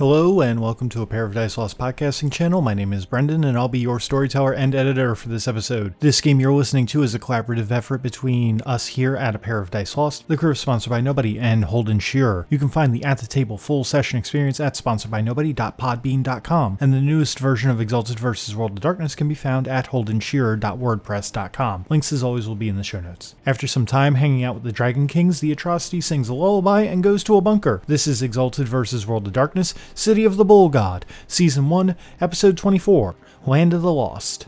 Hello and welcome to A Pair of Dice Lost podcasting channel. My name is Brendan and I'll be your storyteller and editor for this episode. This game you're listening to is a collaborative effort between us here at A Pair of Dice Lost, the crew of Sponsored by Nobody, and Holden Shearer. You can find the At the Table full session experience at sponsoredbynobody.podbean.com, and the newest version of Exalted versus World of Darkness can be found at holdenshearer.wordpress.com. Links as always will be in the show notes. After some time hanging out with the Dragon Kings, the Atrocity sings a lullaby and goes to a bunker. This is Exalted versus World of Darkness, City of the Bull God, Season 1, Episode 24, Land of the Lost.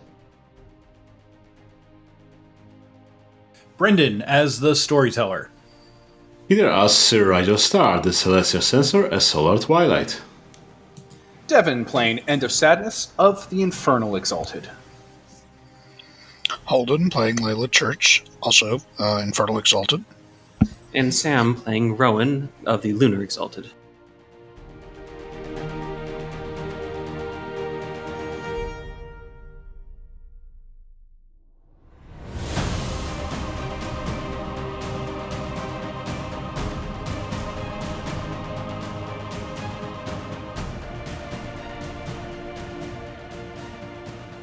Brendan, as the storyteller. Either as Siraj of Star, the Celestial Censor, as Solar Twilight. Devin playing End of Sadness of the Infernal Exalted. Holden playing Layla Church, also Infernal Exalted. And Sam playing Rowan of the Lunar Exalted.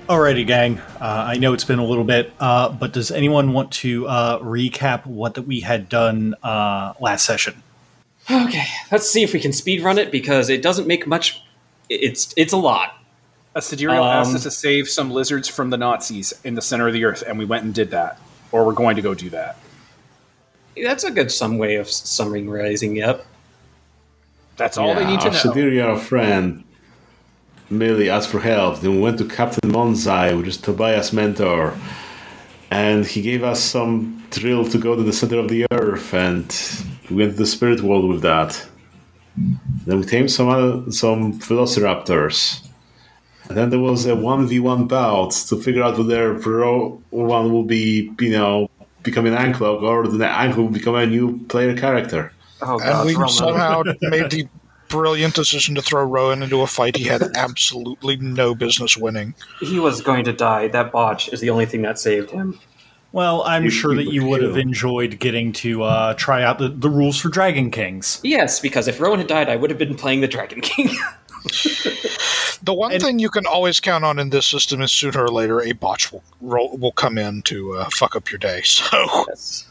Alrighty, gang. I know it's been a little bit, but does anyone want to recap what we had done last session? Okay, let's see if we can speedrun it, because it doesn't make much... It's a lot. A sidereal asked us to save some lizards from the Nazis in the center of the earth, and we went and did that. Or we're going to go do that. That's a good way of summarizing it up. That's all they need to know. Sidereal friend... Millie asked for help, then we went to Captain Monzai, which is Tobias' mentor, and he gave us some drill to go to the center of the earth, and we went to the spirit world with that. Then we tamed some velociraptors, and then there was a 1v1 bout to figure out whether Rowan will be, become an Anklok, or the Anklok will become a new player character. Oh, God, and we somehow made the brilliant decision to throw Rowan into a fight he had absolutely no business winning. He was going to die. That botch is the only thing that saved him. Well, I'm sure that you would have enjoyed getting to try out the rules for Dragon Kings. Yes, because if Rowan had died, I would have been playing the Dragon King. The one thing you can always count on in this system is sooner or later a botch will come in to fuck up your day. So, yes.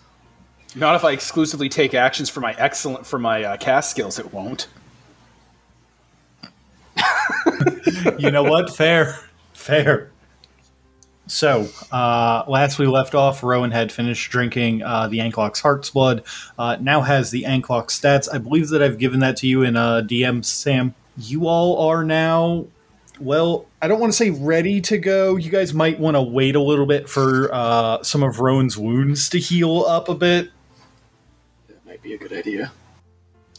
Not if I exclusively take actions for my cast skills, it won't. You know what? Fair. So, last we left off, Rowan had finished drinking the Anklok's Heart's Blood. Now has the Anklok stats. I believe that I've given that to you in DM, Sam. You all are now, well, I don't want to say ready to go. You guys might want to wait a little bit for some of Rowan's wounds to heal up a bit. That might be a good idea.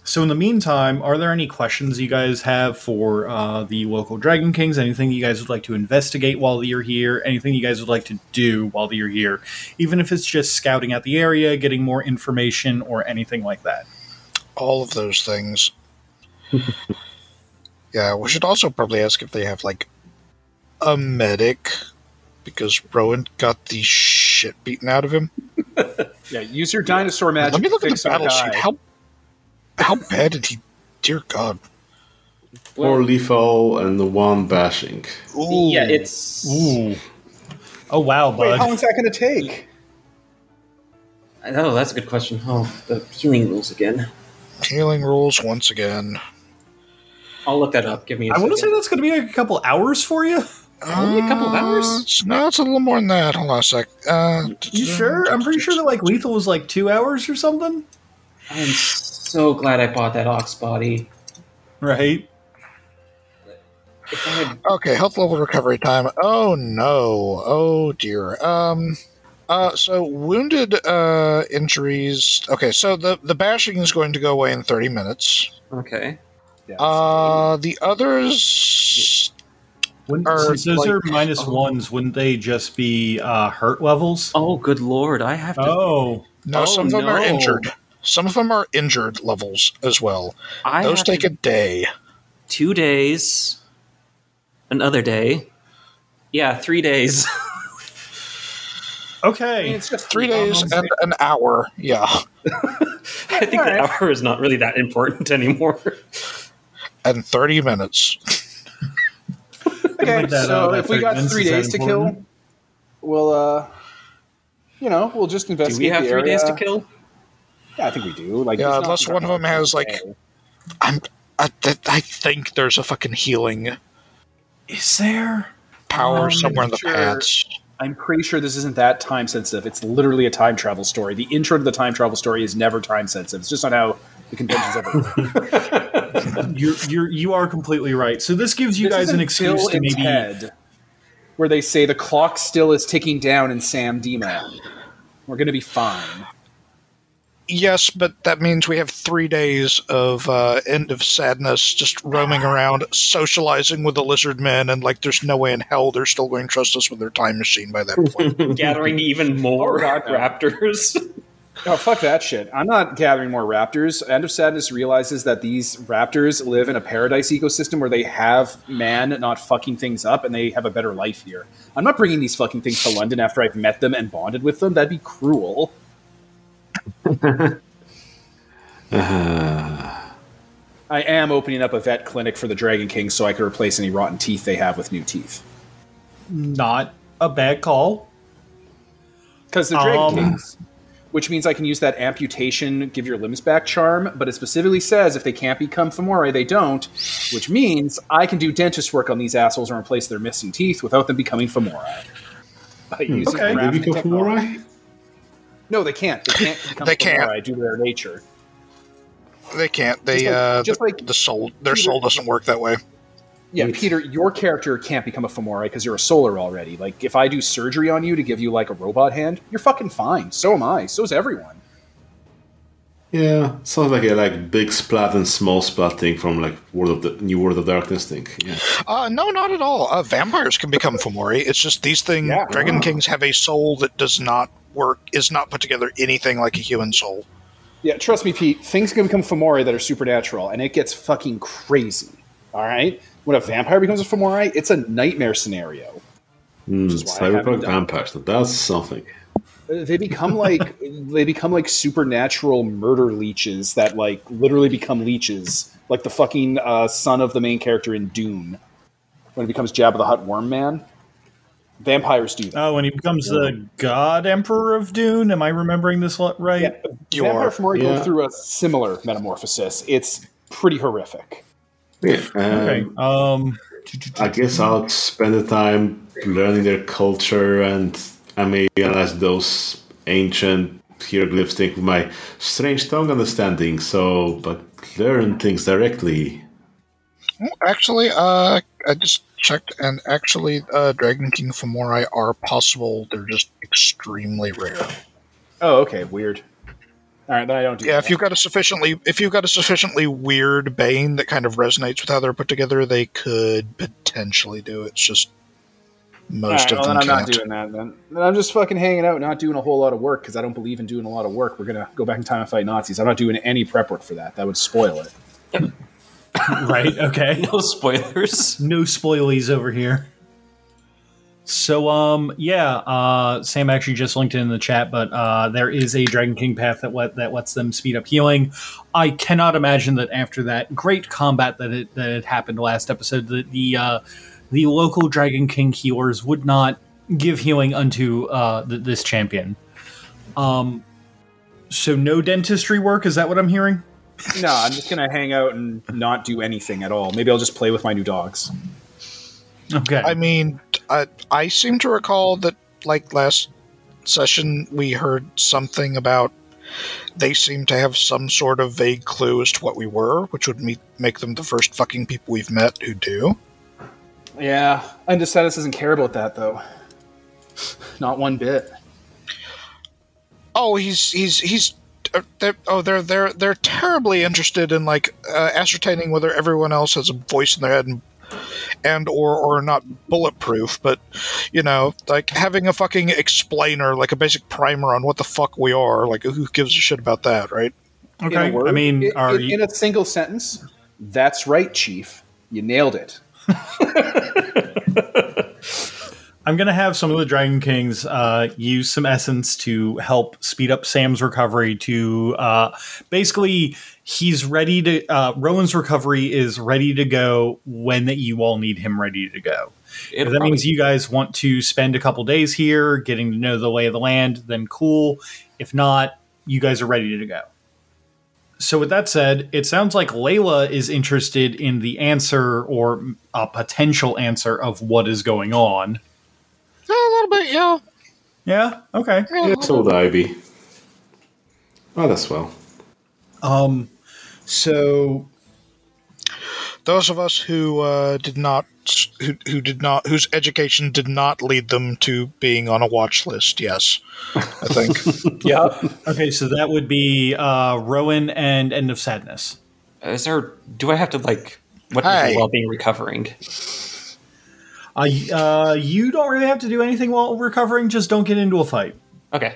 So in the meantime, are there any questions you guys have for the local Dragon Kings? Anything you guys would like to investigate while you're here? Anything you guys would like to do while you're here? Even if it's just scouting out the area, getting more information, or anything like that. All of those things. Yeah, we should also probably ask if they have, a medic. Because Rowan got the shit beaten out of him. Yeah, use your dinosaur magic. Let me look at the battle sheet. How bad did he... Dear God. Or lethal and the one bashing. Ooh. Yeah, it's... Ooh. Oh, wow, bud. Wait, how long is that going to take? I know, that's a good question. Oh, the healing rules again. Healing rules once again. I'll look that up. Give me a second. I want to say that's going to be a couple hours for you. Only a couple of hours? No, it's a little more than that. Hold on a sec. You sure? I'm pretty sure that lethal was 2 hours or something. I'm so glad I bought that ox body. Right. Okay, health level recovery time. Oh no. Oh dear. So wounded injuries. Okay, so the bashing is going to go away in 30 minutes. Okay. Yeah, the others are since those are minus ones, wouldn't they just be hurt levels? Oh good lord, I have to. Oh. No, some of them are injured. Some of them are injured levels as well. Those take a day. 2 days. Another day. Yeah, 3 days. Okay. I mean, it's just 3 days and an hour. Yeah. I think an hour is not really that important anymore. and 30 minutes. Okay, so if we got 3 days to kill, we'll, we'll just investigate. Do we have 3 days to kill? Yeah, I think we do. Like, yeah, unless one of them has, like, I think there's a fucking healing. Is there? Power somewhere in the past. I'm pretty sure this isn't that time sensitive. It's literally a time travel story. The intro to the time travel story is never time sensitive. It's just not how the conventions ever work. You are completely right. So this gives you guys an excuse to maybe Ted, where they say the clock still is ticking down in Sam D-Man. We're going to be fine. Yes, but that means we have 3 days of End of Sadness just roaming around, socializing with the lizard men, and like there's no way in hell they're still going to trust us with their time machine by that point. Gathering even more raptors. Oh, fuck that shit. I'm not gathering more raptors. End of Sadness realizes that these raptors live in a paradise ecosystem where they have man not fucking things up and they have a better life here. I'm not bringing these fucking things to London after I've met them and bonded with them. That'd be cruel. I am opening up a vet clinic for the Dragon Kings so I can replace any rotten teeth they have with new teeth. Not a bad call. Because they're Dragon Kings. Which means I can use that amputation, give your limbs back charm, but it specifically says if they can't become femori, they don't, which means I can do dentist work on these assholes and replace their missing teeth without them becoming femori. By using femori? No, they can't. They can't. I do their nature. They can't. They just like the soul. Their Peter, soul doesn't work that way. Yeah, Peter, your character can't become a femori because you're a solar already. Like, if I do surgery on you to give you like a robot hand, you're fucking fine. So am I. So is everyone. Yeah, sounds like a big splat and small splat thing from like World of Darkness thing. Yeah. No, not at all. Vampires can become femori. It's just these things. Yeah. Dragon Kings have a soul that does not. Work is not put together anything like a human soul. Yeah, trust me, Pete. Things can become femori that are supernatural, and it gets fucking crazy. All right? When a vampire becomes a femori, it's a nightmare scenario. Cyberpunk vampires. That's something. They become like supernatural murder leeches that like literally become leeches, like the fucking son of the main character in Dune. When it becomes Jabba the Hutt Worm Man. Vampires do that. Oh, when he becomes the God Emperor of Dune? Am I remembering this right? Yeah, Vampire Femori go through a similar metamorphosis. It's pretty horrific. Yeah. Okay. I guess I'll spend the time learning their culture, and I may realize those ancient hieroglyphs thing with my strange tongue understanding, but learn things directly. Actually, I just checked, and actually, Dragon King femori are possible. They're just extremely rare. Oh, okay, weird. All right, then I don't do. Yeah, that. If you've got a sufficiently weird bane that kind of resonates with how they're put together, they could potentially do it. It's just most of them can't. I'm not doing that. Then I'm just fucking hanging out, not doing a whole lot of work because I don't believe in doing a lot of work. We're gonna go back in time and fight Nazis. I'm not doing any prep work for that. That would spoil it. Right, okay. No spoilers. No spoilies over here. So, Sam actually just linked it in the chat, but there is a Dragon King path that lets them speed up healing. I cannot imagine that after that great combat that happened last episode, that the local Dragon King healers would not give healing unto this champion. So no dentistry work, is that what I'm hearing? No, I'm just going to hang out and not do anything at all. Maybe I'll just play with my new dogs. Okay. I mean, I seem to recall that, like, last session we heard something about they seem to have some sort of vague clue as to what we were, which would make them the first fucking people we've met who do. Yeah, and Decentus doesn't care about that, though. Not one bit. Oh, he's... They're terribly interested in like ascertaining whether everyone else has a voice in their head and or not bulletproof, but you know, like having a fucking explainer, like a basic primer on what the fuck we are. Like, who gives a shit about that, right? Okay, I mean, in a single sentence, that's right, Chief. You nailed it. I'm going to have some of the Dragon Kings use some essence to help speed up Sam's recovery to basically he's ready to Rowan's recovery is ready to go when that you all need him ready to go. If that means you guys want to spend a couple days here getting to know the lay of the land, then cool. If not, you guys are ready to go. So with that said, it sounds like Layla is interested in the answer or a potential answer of what is going on. Yeah, a little bit, yeah. Yeah? Okay. Yeah, it's old Ivy. Oh, that's well. So those of us who whose education did not lead them to being on a watch list, yes, I think. Yeah. Okay, so that would be Rowan and End of Sadness. Is there? Do I have to like? What is well-being recovering? You don't really have to do anything while recovering. Just don't get into a fight. Okay.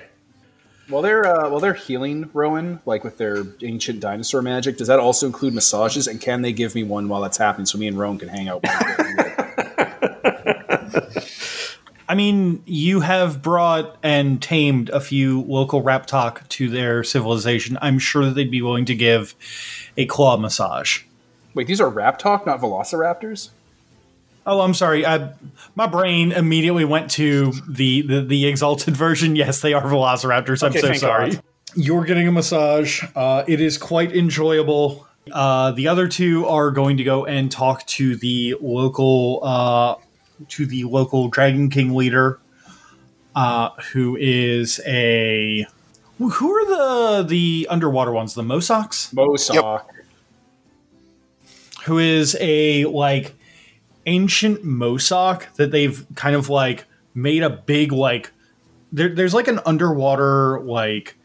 While they're healing Rowan, like with their ancient dinosaur magic, does that also include massages? And can they give me one while that's happening so me and Rowan can hang out? I mean, you have brought and tamed a few local Raptok to their civilization. I'm sure that they'd be willing to give a claw massage. Wait, these are Raptok, not Velociraptors? Oh, I'm sorry. My brain immediately went to the exalted version. Yes, they are Velociraptors. Okay, I'm so sorry. God. You're getting a massage. It is quite enjoyable. The other two are going to go and talk to the local Dragon King leader, who is a... Who are the underwater ones? The Mosoks? Mosok. Yep. Who is a, like... ancient Mosok that they've kind of like made a big like there's like an underwater like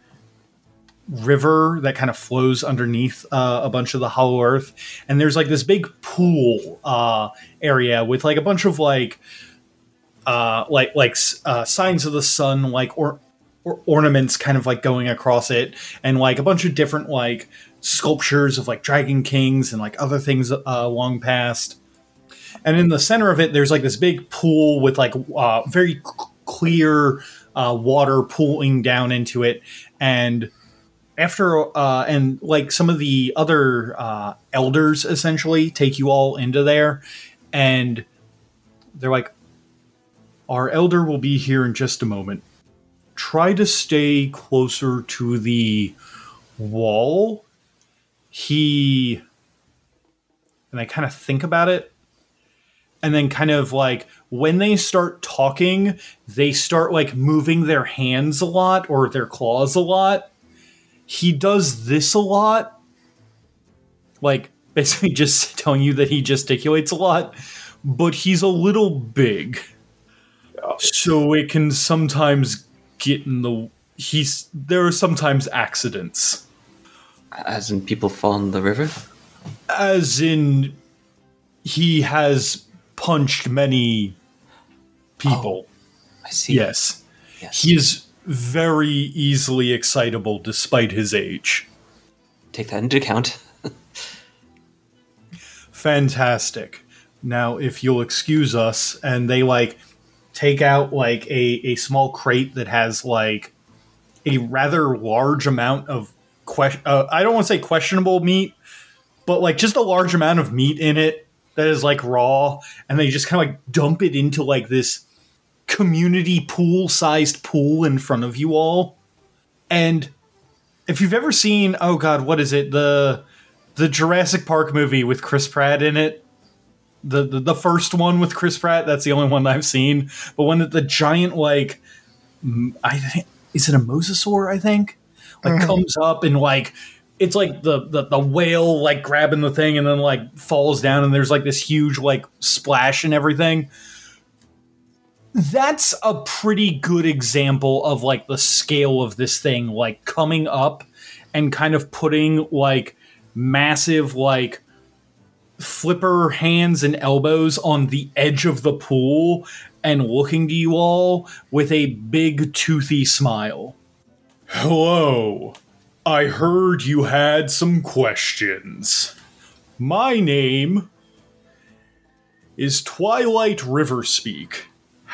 river that kind of flows underneath a bunch of the Hollow Earth, and there's like this big pool area with like a bunch of like signs of the sun like or ornaments kind of like going across it, and like a bunch of different like sculptures of like Dragon Kings and like other things long past. And in the center of it, there's like this big pool with like very clear water pooling down into it. And after and like some of the other elders essentially take you all into there, and they're like, "Our elder will be here in just a moment. Try to stay closer to the wall." And I kind of think about it. And then kind of like when they start talking, they start like moving their hands a lot or their claws a lot. He does this a lot. Like basically just telling you that he gesticulates a lot, but he's a little big. Yeah. So it can sometimes get in the... There are sometimes accidents. As in people fall in the river? As in he has... punched many people. Oh, I see. Yes. He is very easily excitable despite his age. Take that into account. Fantastic. Now, if you'll excuse us, and they like take out like a small crate that has like a rather large amount of I don't want to say questionable meat, but like just a large amount of meat in it that is like raw, and they just kind of like dump it into like this community pool-sized pool in front of you all. And if you've ever seen, oh god, what is it? The Jurassic Park movie with Chris Pratt in it. The first one with Chris Pratt, that's the only one I've seen. But one that the giant like is it a mosasaur, I think? Like comes up and like it's like the whale like grabbing the thing and then like falls down and there's like this huge like splash and everything. That's a pretty good example of like the scale of this thing like coming up and kind of putting like massive like flipper hands and elbows on the edge of the pool and looking to you all with a big toothy smile. Hello. I heard you had some questions. My name is Twilight Riverspeak.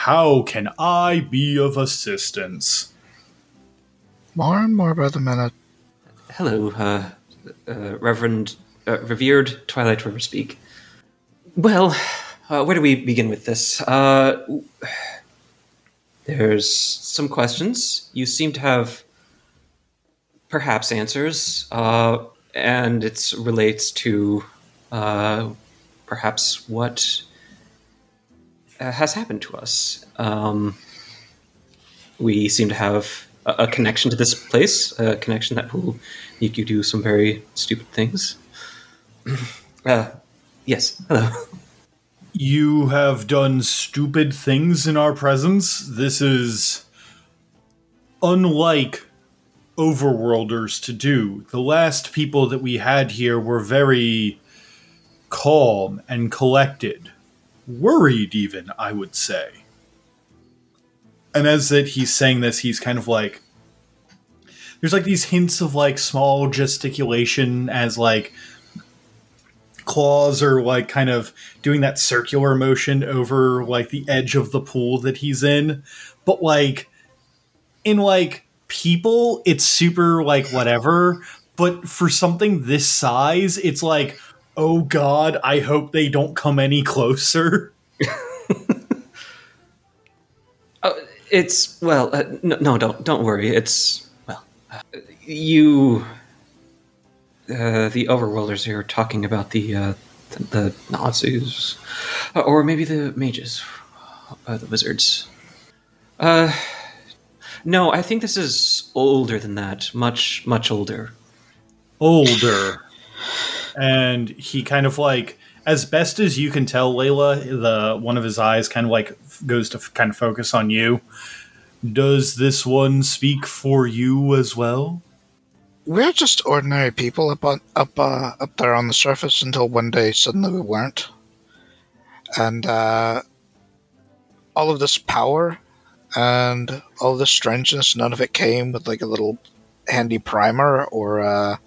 How can I be of assistance? More and more by the minute. Hello, Reverend, revered Twilight Riverspeak. Well, where do we begin with this? There's some questions. You seem to have perhaps answers, and it relates to perhaps what has happened to us. We seem to have a connection to this place, a connection that will make you do some very stupid things. Yes, hello. You have done stupid things in our presence? This is unlike overworlders to do. The last people that we had here were very calm and collected. Worried, even, I would say. And as that he's saying this, he's kind of like... There's like these hints of like small gesticulation as like... claws are like kind of doing that circular motion over like the edge of the pool that he's in, but like in like people it's super like whatever, but for something this size it's like, oh god, I hope they don't come any closer. It's well, no, don't worry, it's well, the overworlders here are talking about the Nazus, or maybe the mages, the wizards. No, I think this is older than that, much older. Older, and he kind of like, as best as you can tell, Layla, the one of his eyes kind of like goes to kind of focus on you. Does this one speak for you as well? We're just ordinary people up there on the surface until one day suddenly we weren't. And all of this power and all this strangeness, none of it came with like a little handy primer or a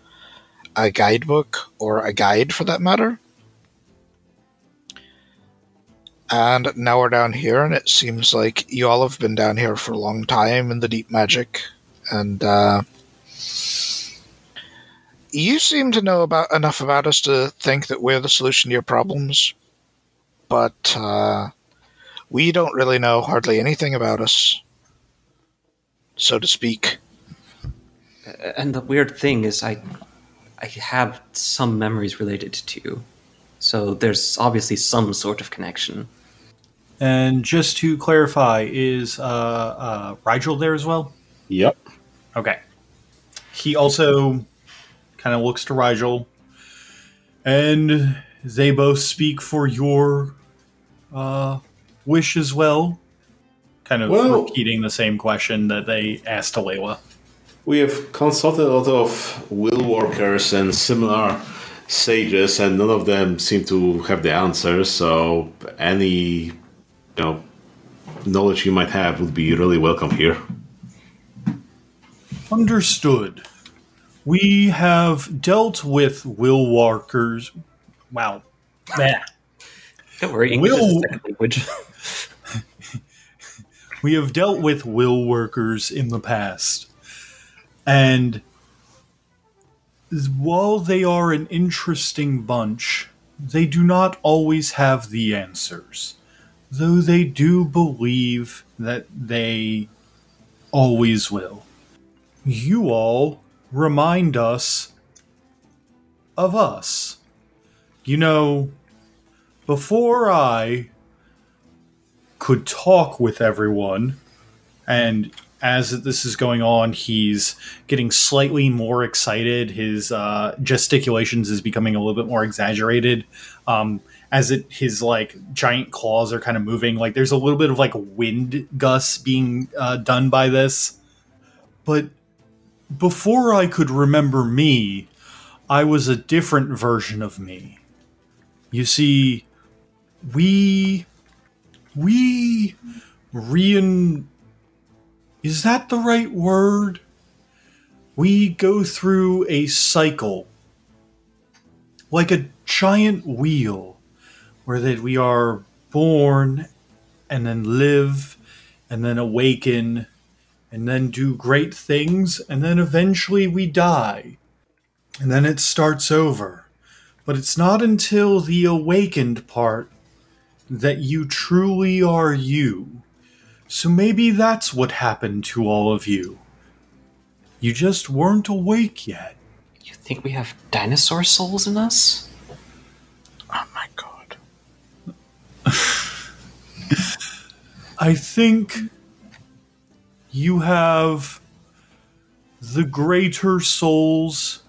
guidebook or a guide for that matter. And now we're down here and it seems like you all have been down here for a long time in the deep magic. And you seem to know enough about us to think that we're the solution to your problems, but we don't really know hardly anything about us, so to speak. And the weird thing is I have some memories related to you, so there's obviously some sort of connection. And just to clarify, is Rigel there as well? Yep. Okay. He also... kind of looks to Rigel, and they both speak for your wish as well. Kind of repeating the same question that they asked to Layla. We have consulted a lot of will workers and similar sages, and none of them seem to have the answer. So any knowledge you might have would be really welcome here. Understood. We have dealt with will walkers. Wow. Don't worry, English is the second language. We have dealt with will workers in the past. And while they are an interesting bunch, they do not always have the answers. Though they do believe that they always will. You all... remind us of us. You know, before I could talk with everyone, and as this is going on, he's getting slightly more excited. His gesticulations is becoming a little bit more exaggerated. His like giant claws are kind of moving. Like there's a little bit of like wind gusts being done by this, but. Before I could remember me, I was a different version of me. You see, we is that the right word? We go through a cycle, like a giant wheel, where that we are born and then live and then awaken and then do great things, and then eventually we die. And then it starts over. But it's not until the awakened part that you truly are you. So maybe that's what happened to all of you. You just weren't awake yet. You think we have dinosaur souls in us? Oh my god. I think you have the greater souls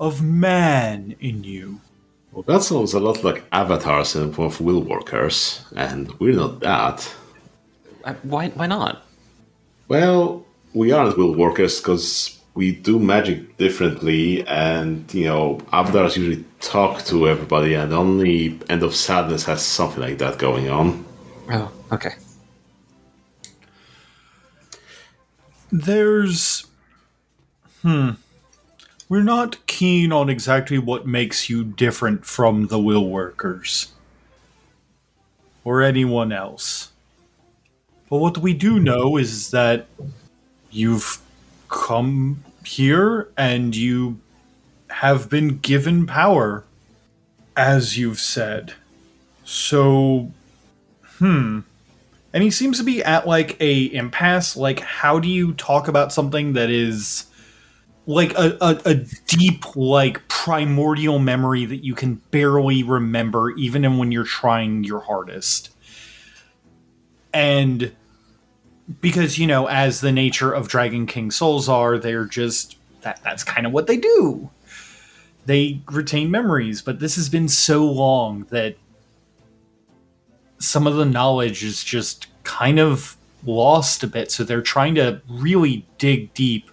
of man in you. Well, that sounds a lot like avatars of will workers, and we're not that. Why not? Well, we aren't will workers because we do magic differently, and, you know, avatars usually talk to everybody, and only End of Sadness has something like that going on. Oh, okay. There's... We're not keen on exactly what makes you different from the will workers. Or anyone else. But what we do know is that you've come here and you have been given power, as you've said. So... And he seems to be at, like, a impasse. Like, how do you talk about something that is... like a deep, like, primordial memory that you can barely remember even when you're trying your hardest. And because, you know, as the nature of Dragon King souls are, they're just... That's kind of what they do. They retain memories, but this has been so long that some of the knowledge is just kind of lost a bit, so they're trying to really dig deep.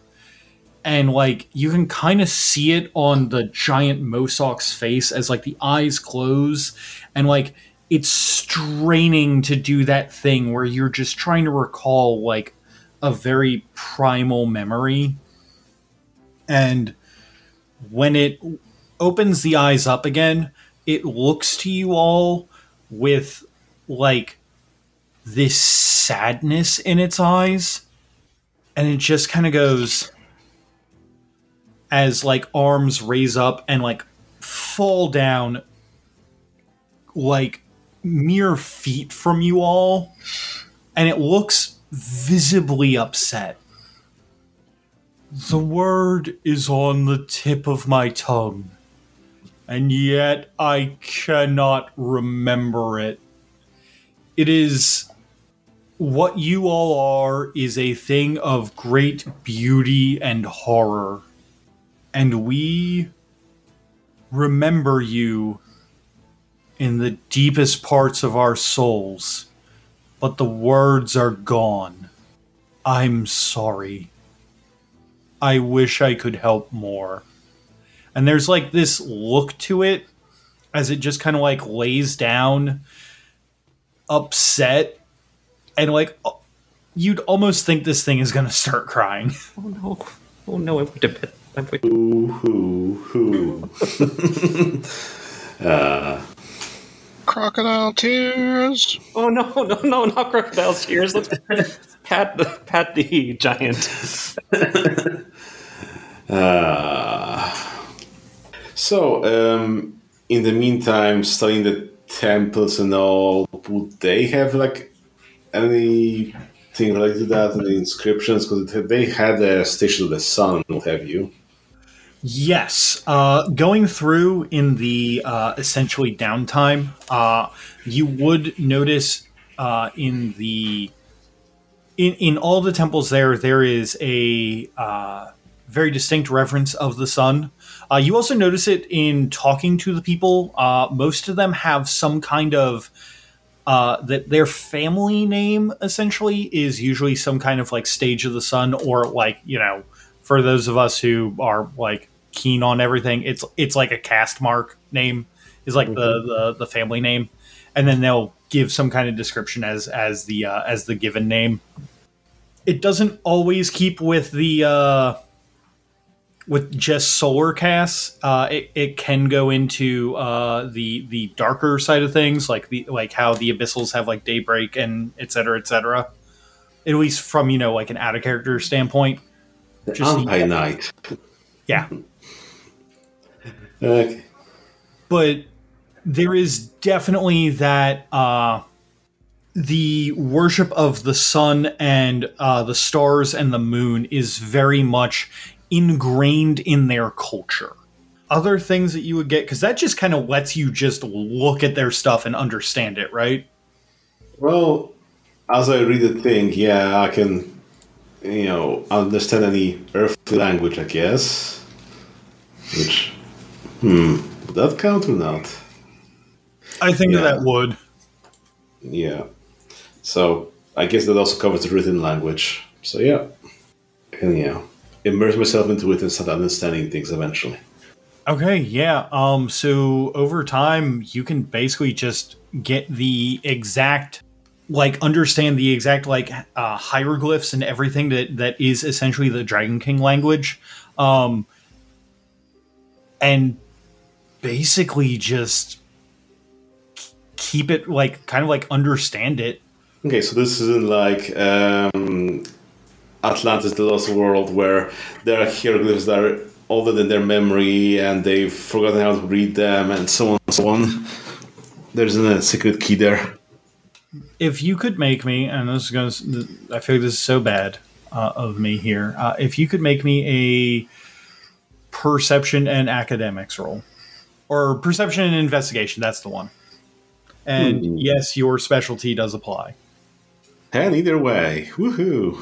And, like, you can kind of see it on the giant Mosok's face as, like, the eyes close. And, like, it's straining to do that thing where you're just trying to recall, like, a very primal memory. And when it opens the eyes up again, it looks to you all with, like, this sadness in its eyes. And it just kind of goes... as, like, arms raise up and, like, fall down, like, mere feet from you all. And it looks visibly upset. The word is on the tip of my tongue, and yet I cannot remember it. It is... what you all are is a thing of great beauty and horror. And we remember you in the deepest parts of our souls, but the words are gone. I'm sorry. I wish I could help more. And there's, like, this look to it as it just kind of, like, lays down, upset, and, like, you'd almost think this thing is going to start crying. Oh, no. Oh, no, it would have been. Crocodile tears. Oh no, not crocodile tears. Let's pat the giant. So, in the meantime, studying the temples and all, would they have, like, anything related to that in the inscriptions? Because they had a station of the sun, what have you. Yes. Going through in the essentially downtime, you would notice in all the temples there is a very distinct reverence of the sun. You also notice it in talking to the people. Most of them have some kind of that their family name essentially is usually some kind of, like, stage of the sun, or, like, you know, for those of us who are, like, keen on everything, it's like a caste mark name is, like, the family name, and then they'll give some kind of description as the given name. It doesn't always keep with the with just solar casts, it can go into the darker side of things, like how the abyssals have like daybreak and et cetera, at least from like an out of character standpoint. Night. Yeah. Okay. But there is definitely that the worship of the sun and the stars and the moon is very much ingrained in their culture. Other things that you would get, because that just kind of lets you just look at their stuff and understand it, right? Well, as I read the thing, yeah, I can, understand any earthly language, I guess. Which, would that count or not? I think that would. Yeah. So, I guess that also covers the written language. So, yeah. And, immerse myself into it and start understanding things eventually. Okay, yeah. So, over time, you can basically just get the exact... understand the exact, hieroglyphs and everything that is essentially the Dragon King language. And basically just keep it, understand it. Okay, so this isn't, Atlantis, the Lost World, where there are hieroglyphs that are older than their memory, and they've forgotten how to read them, and so on and so on. There's a secret key there. If you could make me, and I feel like this is so bad of me here. If you could make me a perception and academics roll, or perception and investigation, that's the one. And yes, your specialty does apply. And either way, woohoo!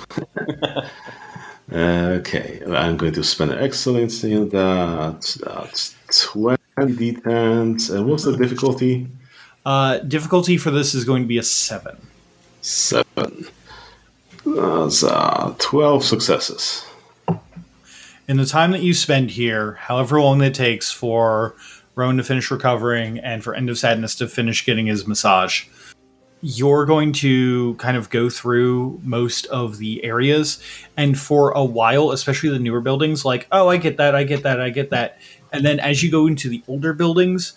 Okay, I'm going to spend an excellence in that. That's 20 tens. And what's the difficulty? Difficulty for this is going to be a 7. 7. That's 12 successes. In the time that you spend here, however long it takes for Rowan to finish recovering and for End of Sadness to finish getting his massage, you're going to kind of go through most of the areas. And for a while, especially the newer buildings, I get that, I get that, I get that. And then as you go into the older buildings...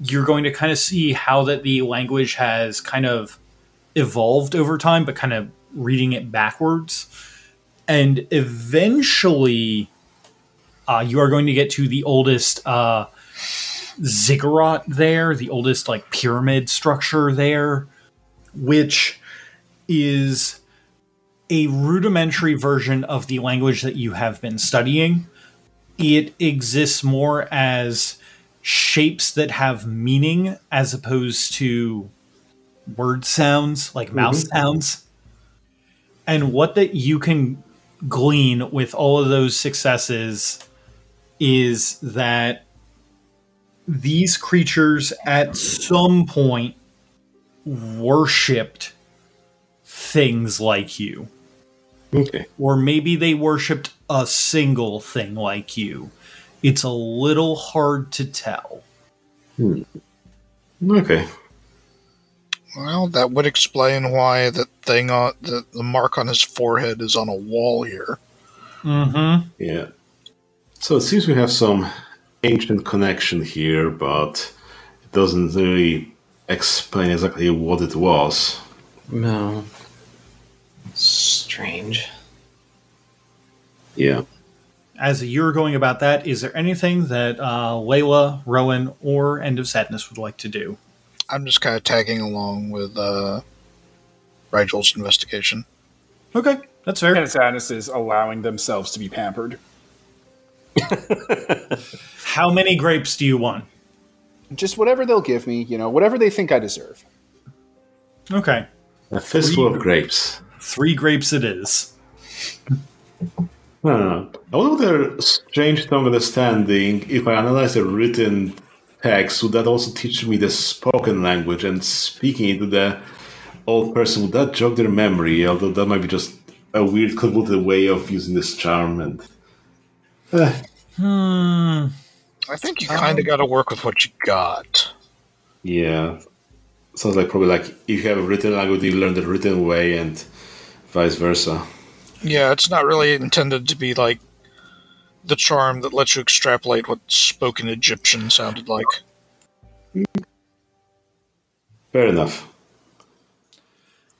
you're going to kind of see how that the language has kind of evolved over time, but kind of reading it backwards. And eventually you are going to get to the oldest ziggurat there, the oldest pyramid structure there, which is a rudimentary version of the language that you have been studying. It exists more as shapes that have meaning as opposed to word sounds, mouth sounds. And what that you can glean with all of those successes is that these creatures at some point worshipped things like you. Okay. Or maybe they worshipped a single thing like you. It's a little hard to tell. Okay. Well, that would explain why that thing on the mark on his forehead is on a wall here. Mm-hmm. Yeah. So it seems we have some ancient connection here, but it doesn't really explain exactly what it was. No. Strange. Yeah. As you're going about that, is there anything that Layla, Rowan, or End of Sadness would like to do? I'm just kind of tagging along with Rigel's investigation. Okay, that's fair. End of Sadness is allowing themselves to be pampered. How many grapes do you want? Just whatever they'll give me, whatever they think I deserve. Okay. A fistful of grapes. 3 grapes it is. No. I wonder what their strange tongue understanding, if I analyze the written text, would that also teach me the spoken language and speaking it to the old person? Would that jog their memory? Although that might be just a weird, convoluted way of using this charm. And I think you kind of got to work with what you got. Yeah. Sounds like probably if you have a written language, you learn the written way and vice versa. Yeah, it's not really intended to be the charm that lets you extrapolate what spoken Egyptian sounded like. Fair enough.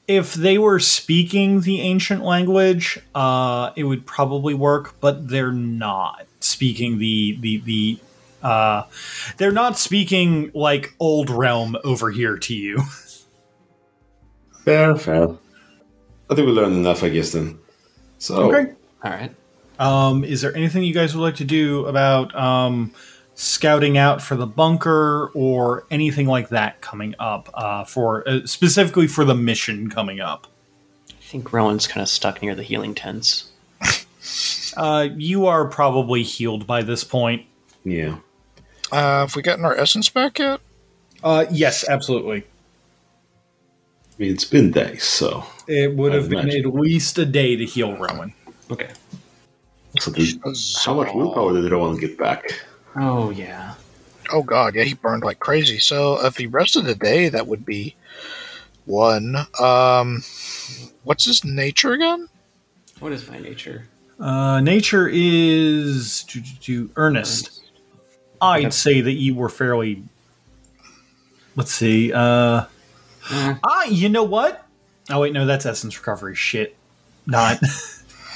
If they were speaking the ancient language, it would probably work, but they're not speaking they're not speaking like Old Realm over here to you. Fair. I think we learned enough, I guess, then. So, okay. All right. Is there anything you guys would like to do about scouting out for the bunker or anything like that coming up, specifically for the mission coming up? I think Rowan's kind of stuck near the healing tents. You are probably healed by this point. Yeah. Have we gotten our essence back yet? Yes, absolutely. I mean, it's been days, so... It would have been at least a day to heal Rowan. Okay. So how much willpower did Rowan get back? Oh, yeah. Oh, God, yeah, he burned like crazy. So if he rested a day, that would be one. What's his nature again? What is my nature? Nature is... Earnest. I'd say that you were fairly... Let's see, you know what? Oh, wait, no, that's essence recovery. Shit. Not.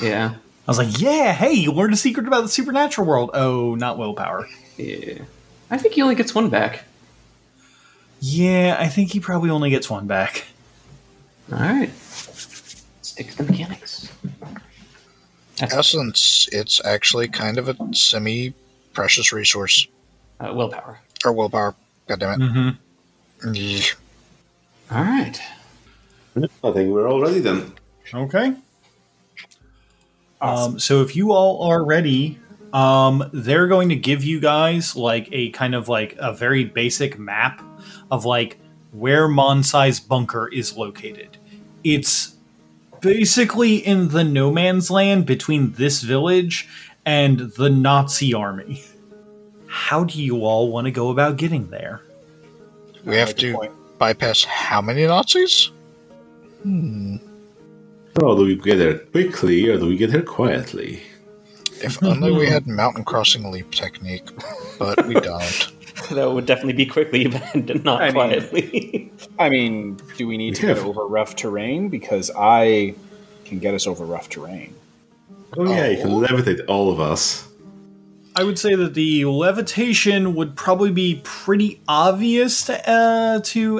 Yeah. I was like, yeah, hey, you learned a secret about the supernatural world. Oh, not willpower. Yeah. I think he only gets one back. Yeah, I think he probably only gets one back. All right. Stick to the mechanics. Essence, it's actually kind of a semi-precious resource. Willpower. Or willpower. Goddammit. Mm-hmm. Yeah. All right. I think we're all ready then. Okay. Awesome. So if you all are ready, they're going to give you guys like a kind of like a very basic map of like where Monzai's bunker is located. It's basically in the no man's land between this village and the Nazi army. How do you all want to go about getting there? We have to... bypass how many Nazis? Oh, do we get there quickly or do we get there quietly? If only we had mountain crossing leap technique, but we don't. That would definitely be quickly, but not quietly. I mean, do we need to get over rough terrain? Because I can get us over rough terrain. Oh yeah, you can levitate all of us. I would say that the levitation would probably be pretty obvious to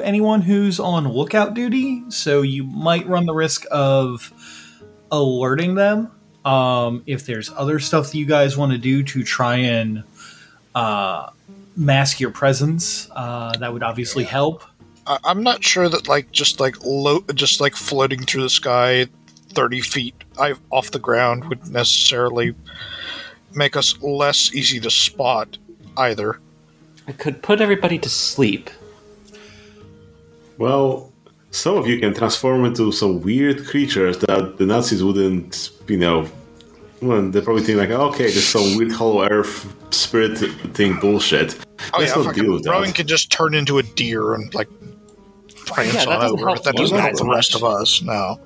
anyone who's on lookout duty, so you might run the risk of alerting them. If there's other stuff that you guys want to do to try and mask your presence, that would obviously help. I'm not sure that just floating through the sky 30 feet off the ground would necessarily... make us less easy to spot, either. I could put everybody to sleep. Well, some of you can transform into some weird creatures that the Nazis wouldn't, they probably think like, okay, there's some weird Hollow Earth spirit thing bullshit. Oh, let's not deal with that. Rowan could just turn into a deer and, like, prance on over, but that doesn't help the rest of us, no.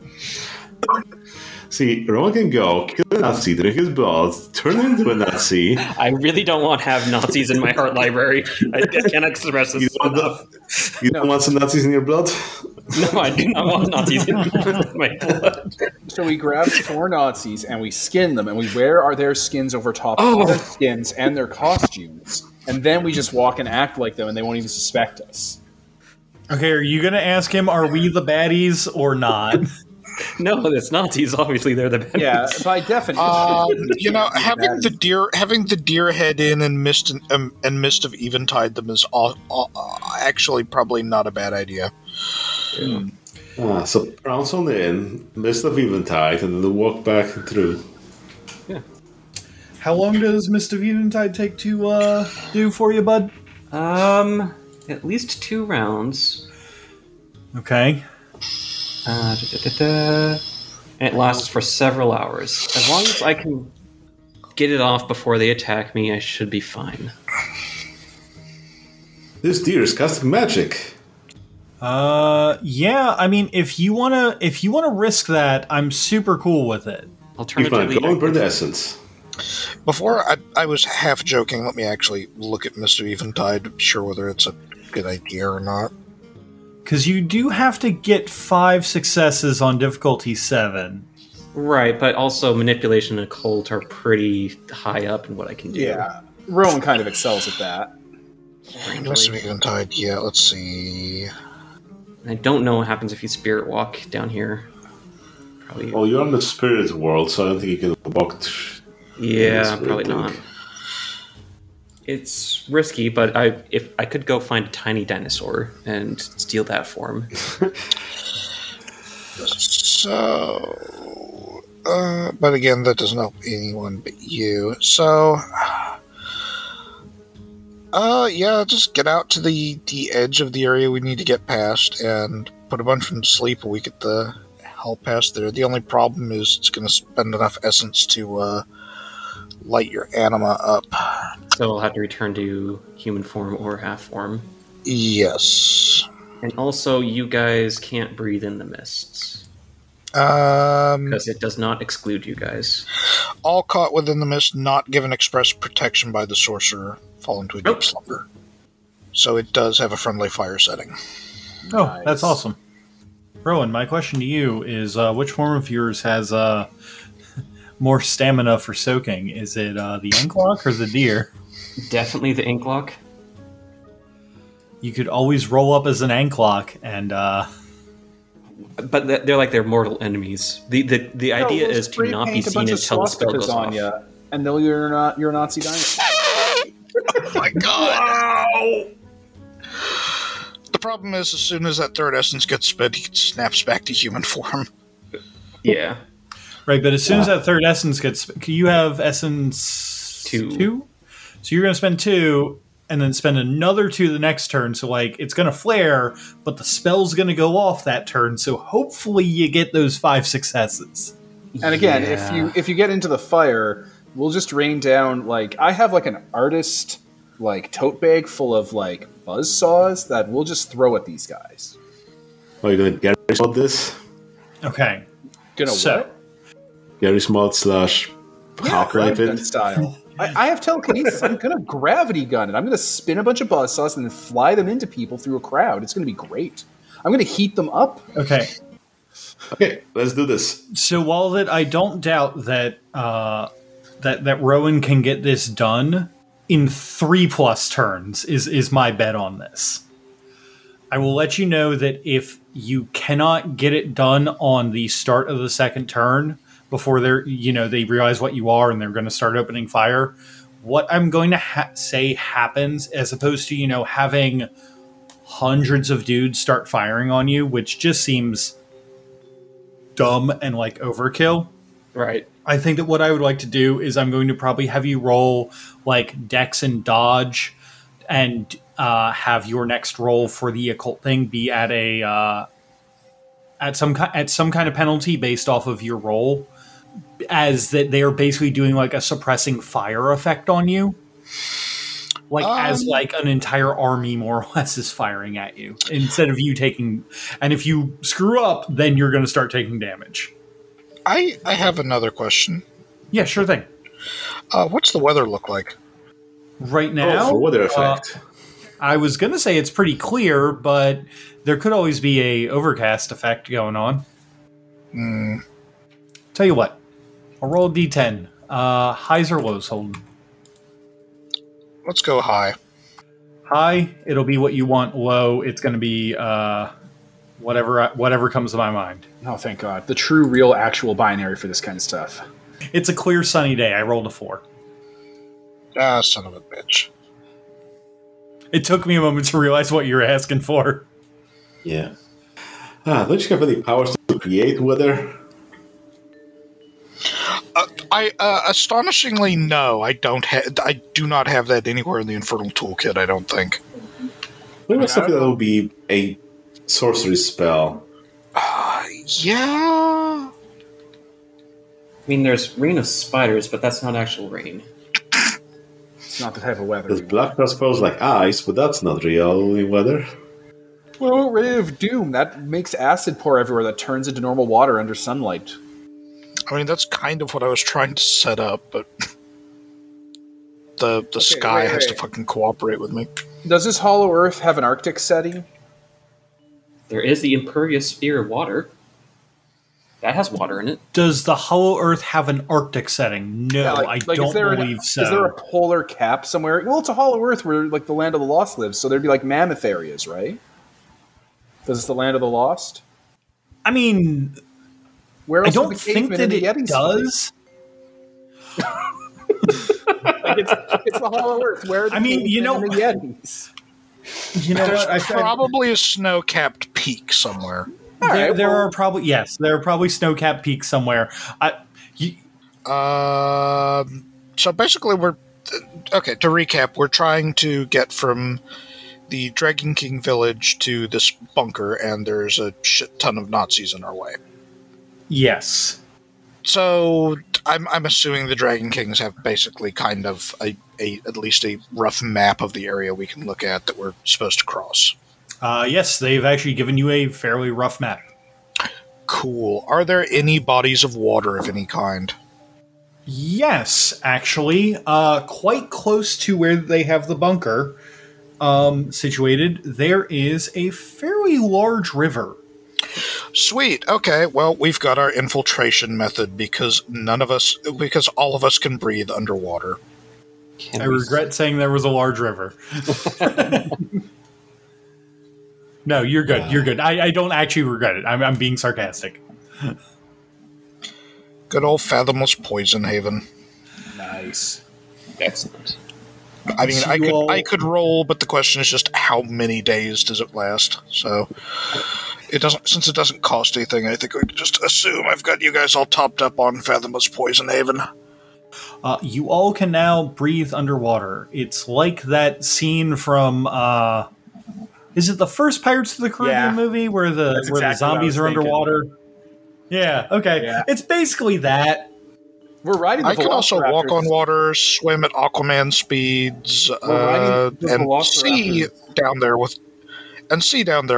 See, Rowan can go, kill a Nazi, drink his blood, turn into a Nazi. I really don't want to have Nazis in my art library. I can't express this enough. Don't want some Nazis in your blood? No, I do not want Nazis in my blood. So we grab 4 Nazis and we skin them, and we wear their skins over top of their skins and their costumes, and then we just walk and act like them, and they won't even suspect us. Okay, are you going to ask him, are we the baddies or not? No, it's Nazis. Obviously, they're the bad. Yeah, by definition. Having the deer head in and Mist of Eventide them is actually probably not a bad idea. Yeah. So bounce on in, Mist of Eventide, and then they walk back through. Yeah. How long does Mist of Eventide take to do for you, bud? At least 2 rounds. Okay. And it lasts for several hours. As long as I can get it off before they attack me, I should be fine. This deer is casting magic. Yeah. I mean, if you wanna risk that, I'm super cool with it. Alternatively, go and burn the essence. Before, I was half joking. Let me actually look at Mists of Eventide to be sure whether it's a good idea or not. Because you do have to get 5 successes on difficulty 7. Right, but also manipulation and occult are pretty high up in what I can do. Yeah, Rowan kind of excels at that. Mists of Eventide, yeah, let's see. I don't know what happens if you spirit walk down here. Probably. Well, you're in the spirit world, so I don't think you can walk... Yeah, probably not. It's risky, but if I could go find a tiny dinosaur and steal that form. So, but again, that doesn't help anyone but you. So, yeah, just get out to the edge of the area we need to get past and put a bunch of them to sleep, and we get the hell past there. The only problem is it's going to spend enough essence to light your anima up. So I'll have to return to human form or half form. Yes. And also, you guys can't breathe in the mists. Because it does not exclude you guys. All caught within the mist, not given express protection by the sorcerer, fall into a deep slumber. So it does have a friendly fire setting. Oh, nice. That's awesome. Rowan, my question to you is, which form of yours has... more stamina for soaking? Is it the Anklok or the deer? Definitely the Anklok. You could always roll up as an Anklok and... But they're like their mortal enemies. The idea is to not be seen until the spell goes off. And then you're a Nazi dinosaur. Oh my god! Wow. The problem is, as soon as that third essence gets spent, he snaps back to human form. Yeah. Right, but as soon as that third essence gets... You have essence... 2? So you're going to spend 2, and then spend another 2 the next turn. So, like, it's going to flare, but the spell's going to go off that turn. So hopefully you get those 5 successes. And again, if you get into the fire, we'll just rain down, like... I have, like, an artist, like, tote bag full of, like, buzzsaws that we'll just throw at these guys. Are you going to get rid of this? Okay. Gonna what? Gary Smalt / Hawk Rifle style. I have telekinesis. I'm going to gravity gun it. I'm going to spin a bunch of buzzsaws and then fly them into people through a crowd. It's going to be great. I'm going to heat them up. Okay, let's do this. So while that I don't doubt that that Rowan can get this done in 3+ turns is my bet on this. I will let you know that if you cannot get it done on the start of the second turn, before they realize what you are and they're going to start opening fire, what I'm going to say happens, as opposed to, having hundreds of dudes start firing on you, which just seems dumb and like overkill. Right. I think that what I would like to do is I'm going to probably have you roll like Dex and Dodge, and have your next roll for the occult thing be at a at some kind of penalty based off of your roll, as that they are basically doing like a suppressing fire effect on you, like as like an entire army more or less is firing at you instead of you taking. And if you screw up, then you're going to start taking damage. I have another question. Yeah, sure thing. What's the weather look like right now? For weather effect. I was going to say it's pretty clear, but there could always be a overcast effect going on. Mm. Tell you what, I'll roll a d10. Highs or lows, Holden? Let's go high. High, it'll be what you want. Low, it's going to be whatever comes to my mind. Oh, thank God. The true, real, actual binary for this kind of stuff. It's a clear, sunny day. I rolled a 4. Ah, son of a bitch. It took me a moment to realize what you were asking for. Yeah. Don't you have any powers to create weather? Astonishingly, no. I don't. I do not have that anywhere in the Infernal Toolkit, I don't think. What about something that would be a sorcery spell? Yeah. I mean, there's Rain of Spiders, but that's not actual rain. It's not the type of weather. Because black dust falls like ice, but that's not really weather. Well, Ray of Doom, that makes acid pour everywhere that turns into normal water under sunlight. I mean, that's kind of what I was trying to set up, but... the sky has to fucking cooperate with me. Does this Hollow Earth have an Arctic setting? There is the impervious sphere of water. That has water in it. Does the Hollow Earth have an Arctic setting? No, I don't believe so. Is there a polar cap somewhere? Well, it's a Hollow Earth where like the Land of the Lost lives, so there'd be like mammoth areas, right? Because it's the Land of the Lost? I mean, where else I don't think that it does. Like it's the Hollow Earth. Where I mean, you know, the Yetis? You know, there's probably a snow-capped peak somewhere. There are probably snow-capped peaks somewhere. So basically, to recap, we're trying to get from the Dragon King village to this bunker, and there's a shit ton of Nazis in our way. Yes. So I'm assuming the Dragon Kings have basically kind of at least a rough map of the area we can look at that we're supposed to cross. Yes, they've actually given you a fairly rough map. Cool. Are there any bodies of water of any kind? Yes, actually. Quite close to where they have the bunker situated, there is a fairly large river. Sweet. Okay, well, we've got our infiltration method because all of us can breathe underwater. I regret saying there was a large river. No, you're good. You're good. I don't actually regret it. I'm being sarcastic. Good old Fathomless Poison Haven. Nice. Excellent. I mean, I could roll, but the question is just how many days does it last? So it doesn't cost anything, I think we can just assume I've got you guys all topped up on Fathomless Poison Haven. You all can now breathe underwater. It's like that scene from is it the first Pirates of the Caribbean movie where the zombies are underwater? Yeah, okay. Yeah. It's basically that. We're riding the Velociraptor. I can also walk on water, swim at Aquaman speeds, and see down there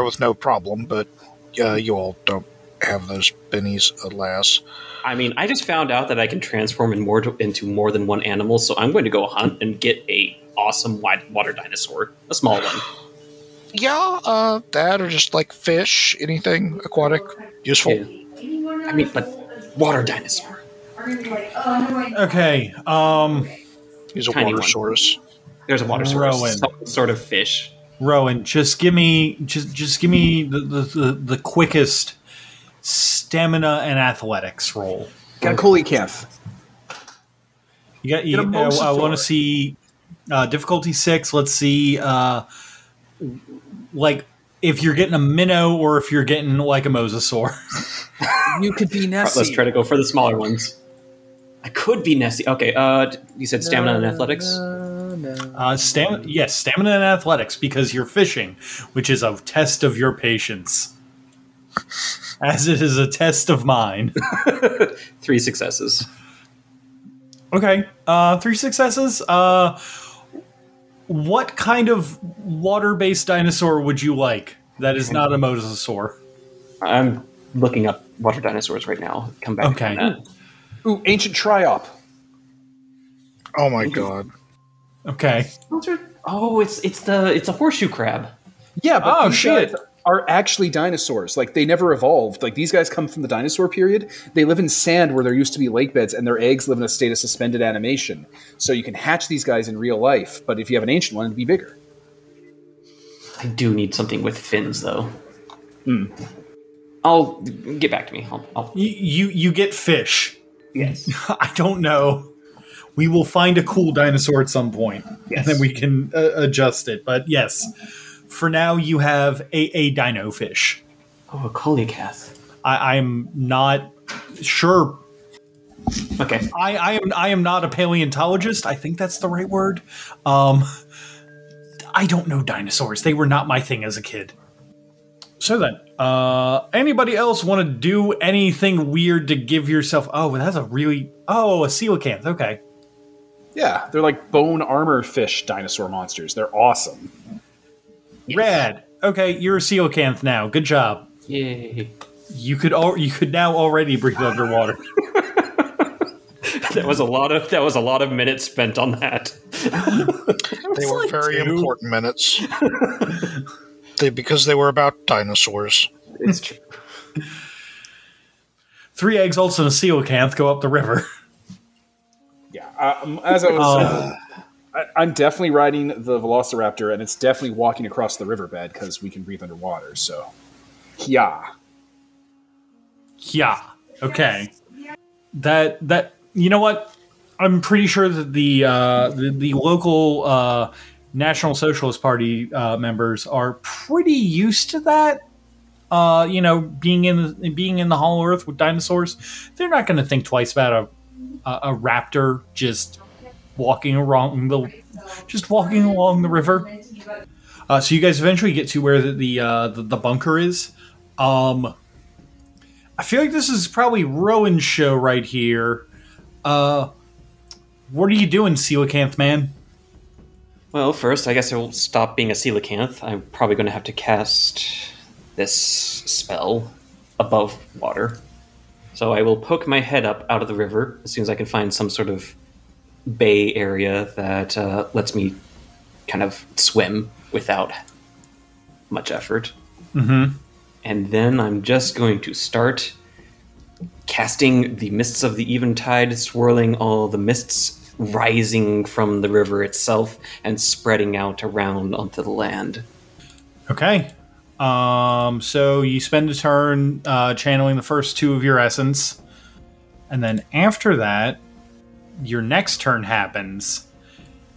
with no problem, but you all don't have those bennies, alas. I mean, I just found out that I can transform into more than one animal, so I'm going to go hunt and get a awesome wide water dinosaur. A small one. Yeah, that or just like fish, anything aquatic, useful. I mean, but water dinosaur. Okay, he's a water source. There's a water source, some sort of fish. Rowan, just give me the quickest stamina and athletics roll. Got a coolie calf. I want to see difficulty 6. Let's see. Like if you're getting a minnow or if you're getting like a mosasaur. You could be Nessie. Let's try to go for the smaller ones. I could be Nessie. Okay, you said stamina and athletics? Yes, stamina and athletics because you're fishing, which is a test of your patience. As it is a test of mine. 3 successes. Okay, 3 successes. What kind of water-based dinosaur would you like that is not a mosasaur? I'm looking up water dinosaurs right now. Come back to that. Ooh, ancient triop. Oh my god. Okay. Oh, it's a horseshoe crab. Yeah, but these shit guys are actually dinosaurs. Like they never evolved. Like these guys come from the dinosaur period. They live in sand where there used to be lake beds, and their eggs live in a state of suspended animation. So you can hatch these guys in real life, but if you have an ancient one, it'd be bigger. I do need something with fins, though. Hmm. I'll get back to me. You get fish. Yes. I don't know. We will find a cool dinosaur at some point, yes, and then we can adjust it. But yes, for now you have a dino fish. Oh, a colecath. I'm not sure. Okay. I am not a paleontologist. I think that's the right word. I don't know dinosaurs. They were not my thing as a kid. So then, anybody else want to do anything weird to give yourself? Oh, that's a coelacanth. Okay. Yeah, they're like bone armor fish dinosaur monsters. They're awesome. Yes. Rad. Okay, you're a coelacanth now. Good job. Yay. You could now already breathe underwater. That was a lot of minutes spent on that. They were like very important minutes. Because they were about dinosaurs. It's true. 3 exalts and a coelacanth go up the river. Yeah, as I was saying, I'm definitely riding the Velociraptor, and it's definitely walking across the riverbed because we can breathe underwater, so... Yeah. Yeah. Okay. That you know what? I'm pretty sure that the local National Socialist Party members are pretty used to that. You know, being in the Hollow Earth with dinosaurs, they're not going to think twice about a raptor just walking along the river. So you guys eventually get to where the bunker is. I feel like this is probably Rowan's show right here. What are you doing, coelacanth man? Well, first, I guess I will stop being a coelacanth. I'm probably going to have to cast this spell above water. So I will poke my head up out of the river as soon as I can find some sort of bay area that lets me kind of swim without much effort. Mm-hmm. And then I'm just going to start casting the Mists of the Eventide, swirling all the mists rising from the river itself and spreading out around onto the land. Okay. So you spend a turn channeling the first 2 of your essence. And then after that, your next turn happens.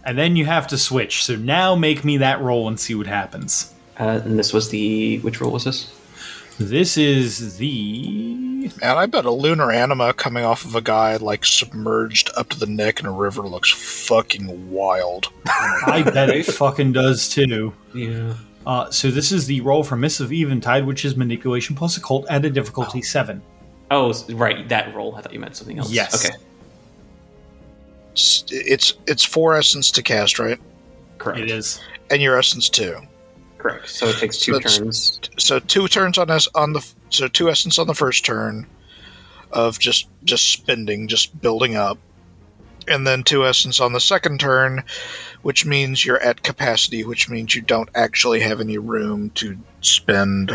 And then you have to switch. So now make me that roll and see what happens. And this was the... Which roll was this? This is the... Man, I bet a lunar anima coming off of a guy, like, submerged up to the neck in a river looks fucking wild. I bet it fucking does, too. Yeah. So this is the roll from Mists of Eventide, which is manipulation plus occult at a difficulty 7. Oh, right, that roll. I thought you meant something else. Yes. Okay. It's 4 essence to cast, right? Correct. It is. And your essence, too. Correct. So it takes 2 turns. So 2 turns on 2 essence on the first turn of just spending, just building up, and then 2 essence on the second turn, which means you're at capacity, which means you don't actually have any room to spend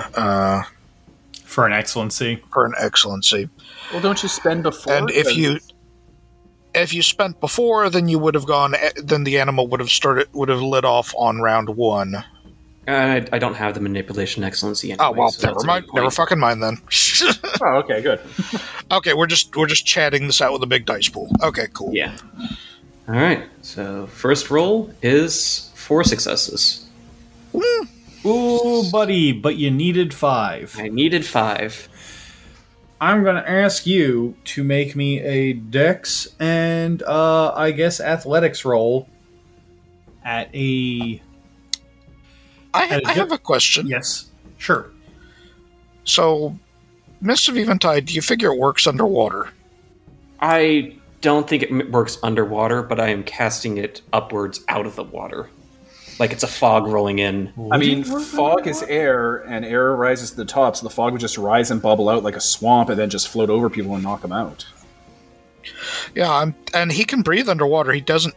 for an excellency. Well, don't you spend before? And if you spent before, then you would have gone. Then the animal would have lit off on round 1. I don't have the manipulation excellency anyway. Oh, well, so never mind. Never fucking mind then. Oh, okay, good. Okay, we're just chatting this out with a big dice pool. Okay, cool. Yeah. All right. So first roll is 4 successes. Mm. Ooh, buddy, but you needed 5. I needed 5. I'm gonna ask you to make me a Dex and I guess Athletics roll at a. I have a question. Yes, sure. So, Mists of Eventide, do you figure it works underwater? I don't think it works underwater, but I am casting it upwards out of the water. Like it's a fog rolling in. I mean, fog is air, and air rises to the top, so the fog would just rise and bubble out like a swamp and then just float over people and knock them out. Yeah, and he can breathe underwater. He doesn't.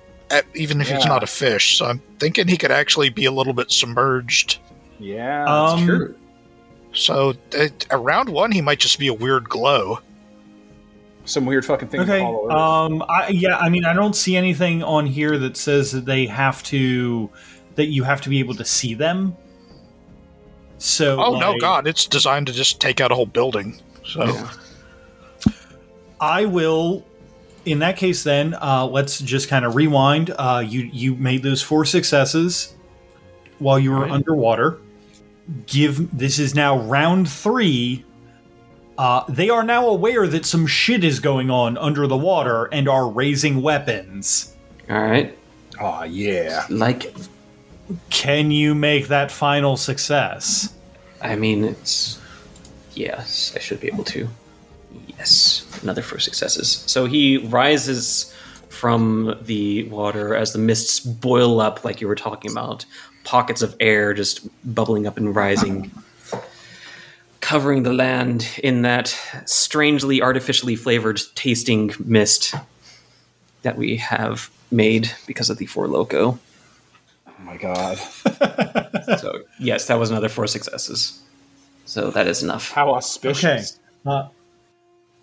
Even if he's not a fish, so I'm thinking he could actually be a little bit submerged. Yeah, that's true. So around 1, he might just be a weird glow. Some weird fucking thing. Okay. All over. I don't see anything on here that says that you have to be able to see them. So. Oh no, God! It's designed to just take out a whole building. So. Yeah. I will. In that case, then, let's just kind of rewind. You made those 4 successes while you were underwater. This is now round 3. They are now aware that some shit is going on under the water and are raising weapons. All right. Oh, yeah. Like it. Can you make that final success? I mean, it's... Yes, I should be able to. Yes, another 4 successes. So he rises from the water as the mists boil up, like you were talking about. Pockets of air just bubbling up and rising, covering the land in that strangely artificially flavored tasting mist. that we have made because of the Four Loco. Oh my god. So yes, that was another 4 successes. So that is enough. How auspicious. Okay.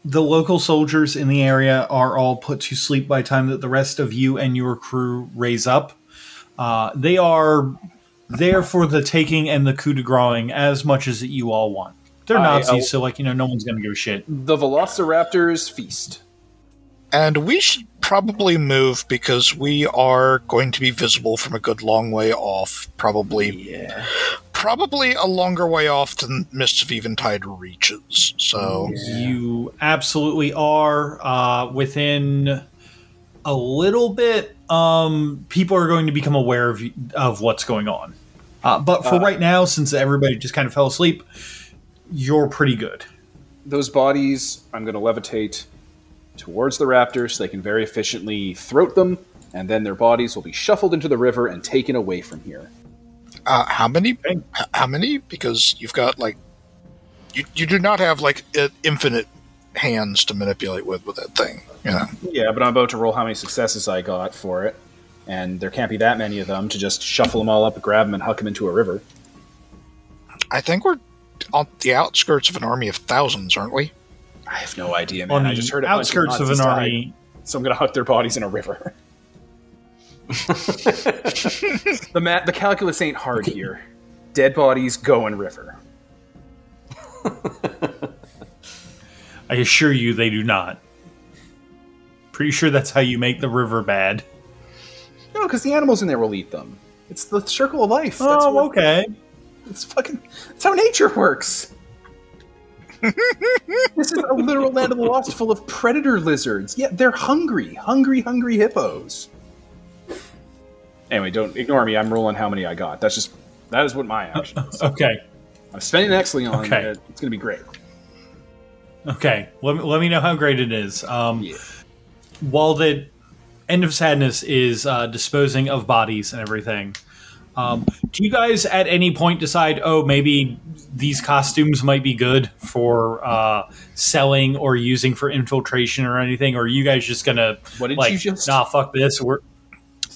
The local soldiers in the area are all put to sleep by the time that the rest of you and your crew raise up. They are there for the taking and the coup de grace as much as you all want. They're Nazis, so no one's going to give a shit. The Velociraptors feast. And we should probably move because we are going to be visible from a good long way off. Probably a longer way off than Mists of Eventide reaches. So you absolutely are within a little bit. People are going to become aware of what's going on. But for right now, since everybody just kind of fell asleep, you're pretty good. Those bodies, I'm going to levitate towards the raptors so they can very efficiently throat them, and then their bodies will be shuffled into the river and taken away from here. How many? Because you've got you do not have infinite hands to manipulate with that thing. Yeah, but I'm about to roll how many successes I got for it, and there can't be that many of them to just shuffle them all up, grab them, and huck them into a river. I think we're on the outskirts of an army of thousands, aren't we? I have no idea, man. I just heard outskirts of an army, so I'm going to huck their bodies in a river. The calculus ain't hard here. Dead bodies go in river. I assure you, they do not. Pretty sure that's how you make the river bad. No, because the animals in there will eat them. It's the circle of life. That's okay. It's how nature works. This is a literal land of the lost full of predator lizards. Yeah, they're hungry hippos. Anyway, don't ignore me. I'm rolling how many I got. That is what my action is. Okay. I'm spending an Exley on it. It's going to be great. Okay. Let me know how great it is. While the End of Sadness is disposing of bodies and everything, do you guys at any point decide, maybe these costumes might be good for selling or using for infiltration or anything? Or are you guys just going to, fuck this?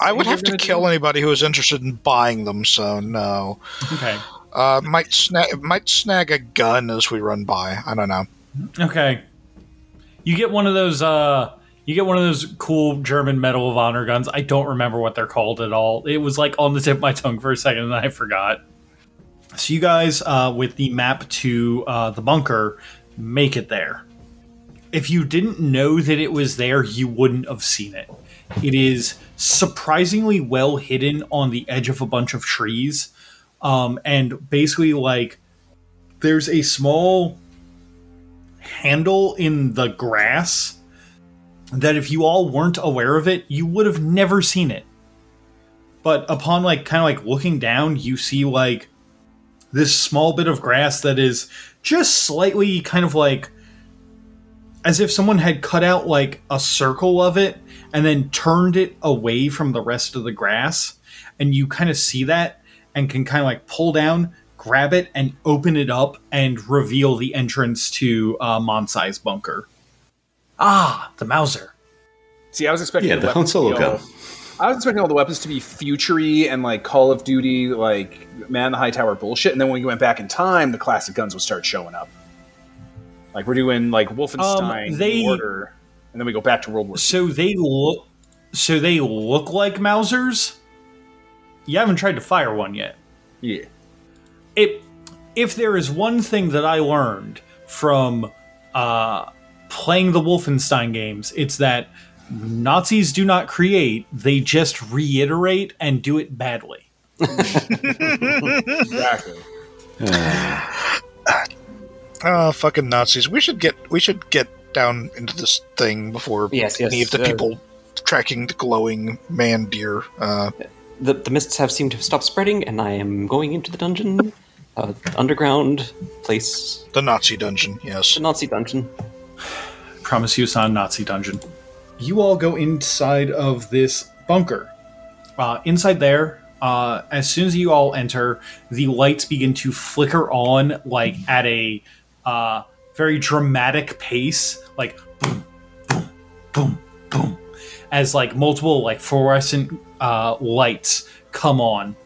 I would have to kill anybody who is interested in buying them, so no. Okay. Might snag a gun as we run by. I don't know. Okay. You get one of those. You get one of those cool German Medal of Honor guns. I don't remember what they're called at all. It was on the tip of my tongue for a second, and I forgot. So you guys, with the map to the bunker, make it there. If you didn't know that it was there, you wouldn't have seen it. It is surprisingly well hidden on the edge of a bunch of trees. And basically, there's a small handle in the grass that if you all weren't aware of it, you would have never seen it. But upon, looking down, you see, this small bit of grass that is just slightly as if someone had cut out a circle of it and then turned it away from the rest of the grass. And you kind of see that and can pull down, grab it, and open it up and reveal the entrance to Monzai's bunker. Ah, the Mauser. See, I was expecting the weapons to go. I was expecting all the weapons to be futury and Call of Duty, Man in the High Tower bullshit. And then when you went back in time, the classic guns would start showing up. We're doing Wolfenstein Order, and then we go back to World War II. So they look like Mausers. You haven't tried to fire one yet. Yeah. If there is one thing that I learned from playing the Wolfenstein games, it's that Nazis do not create; they just reiterate and do it badly. Exactly. Fucking Nazis. We should get down into this thing before any of the people tracking the glowing man deer. The mists have seemed to have stopped spreading, and I am going into the dungeon. Underground place. The Nazi dungeon, yes. The Nazi dungeon. I promise you it's not a Nazi dungeon. You all go inside of this bunker. Inside there, as soon as you all enter, the lights begin to flicker on at a very dramatic pace, boom, boom, boom, boom. as like multiple like fluorescent lights come on,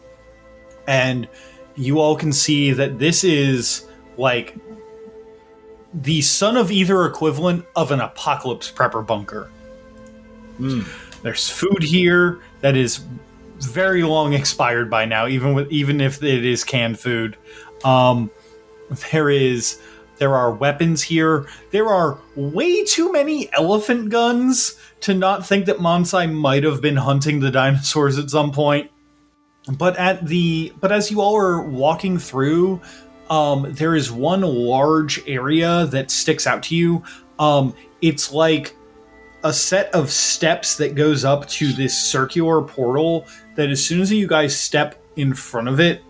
and you all can see that this is like the son of either equivalent of an apocalypse prepper bunker. Mm. There's food here that is very long expired by now, even if it is canned food. There are weapons here. There are way too many elephant guns to not think that Monzai might have been hunting the dinosaurs at some point. But as you all are walking through, there is one large area that sticks out to you. It's like a set of steps that goes up to this circular portal that as soon as you guys step in front of it,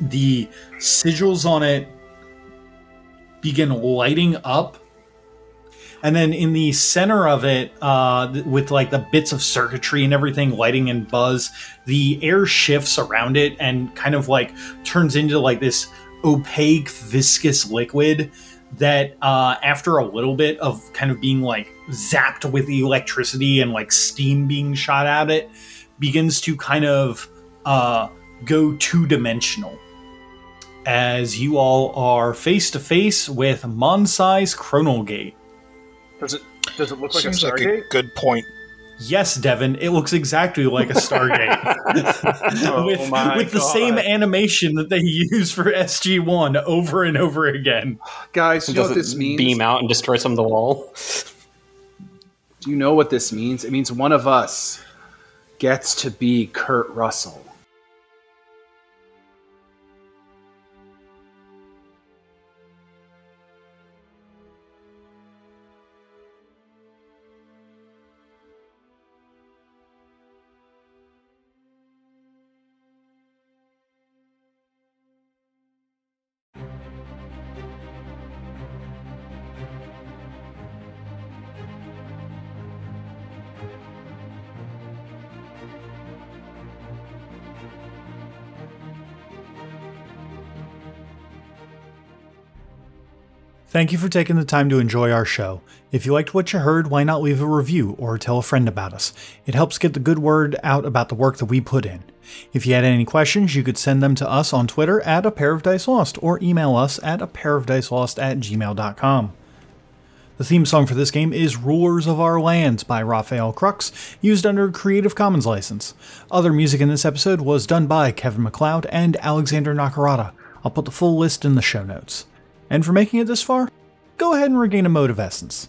the sigils on it begin lighting up. And then in the center of it, with like the bits of circuitry and everything lighting and buzz, the air shifts around it and kind of like turns into like this opaque, viscous liquid that after a little bit of kind of being like zapped with electricity and like steam being shot at it, begins to kind of go two-dimensional. As you all are face to face with Monzai's Chronal Gate. Does it look like a Stargate? Like a good point. Yes, Devin, it looks exactly like a Stargate. with the same animation that they use for SG-1 over and over again. Guys, do you know what this means? Beam out and destroy some of the wall. Do you know what this means? It means one of us gets to be Kurt Russell. Thank you for taking the time to enjoy our show. If you liked what you heard, why not leave a review or tell a friend about us? It helps get the good word out about the work that we put in. If you had any questions, you could send them to us on Twitter at A Pair of Dice Lost or email us at apareofdicelost@gmail.com. The theme song for this game is Rulers of Our Lands by Raphael Crux, used under a Creative Commons license. Other music in this episode was done by Kevin MacLeod and Alexander Nakarada. I'll put the full list in the show notes. And for making it this far, go ahead and regain a mode of essence.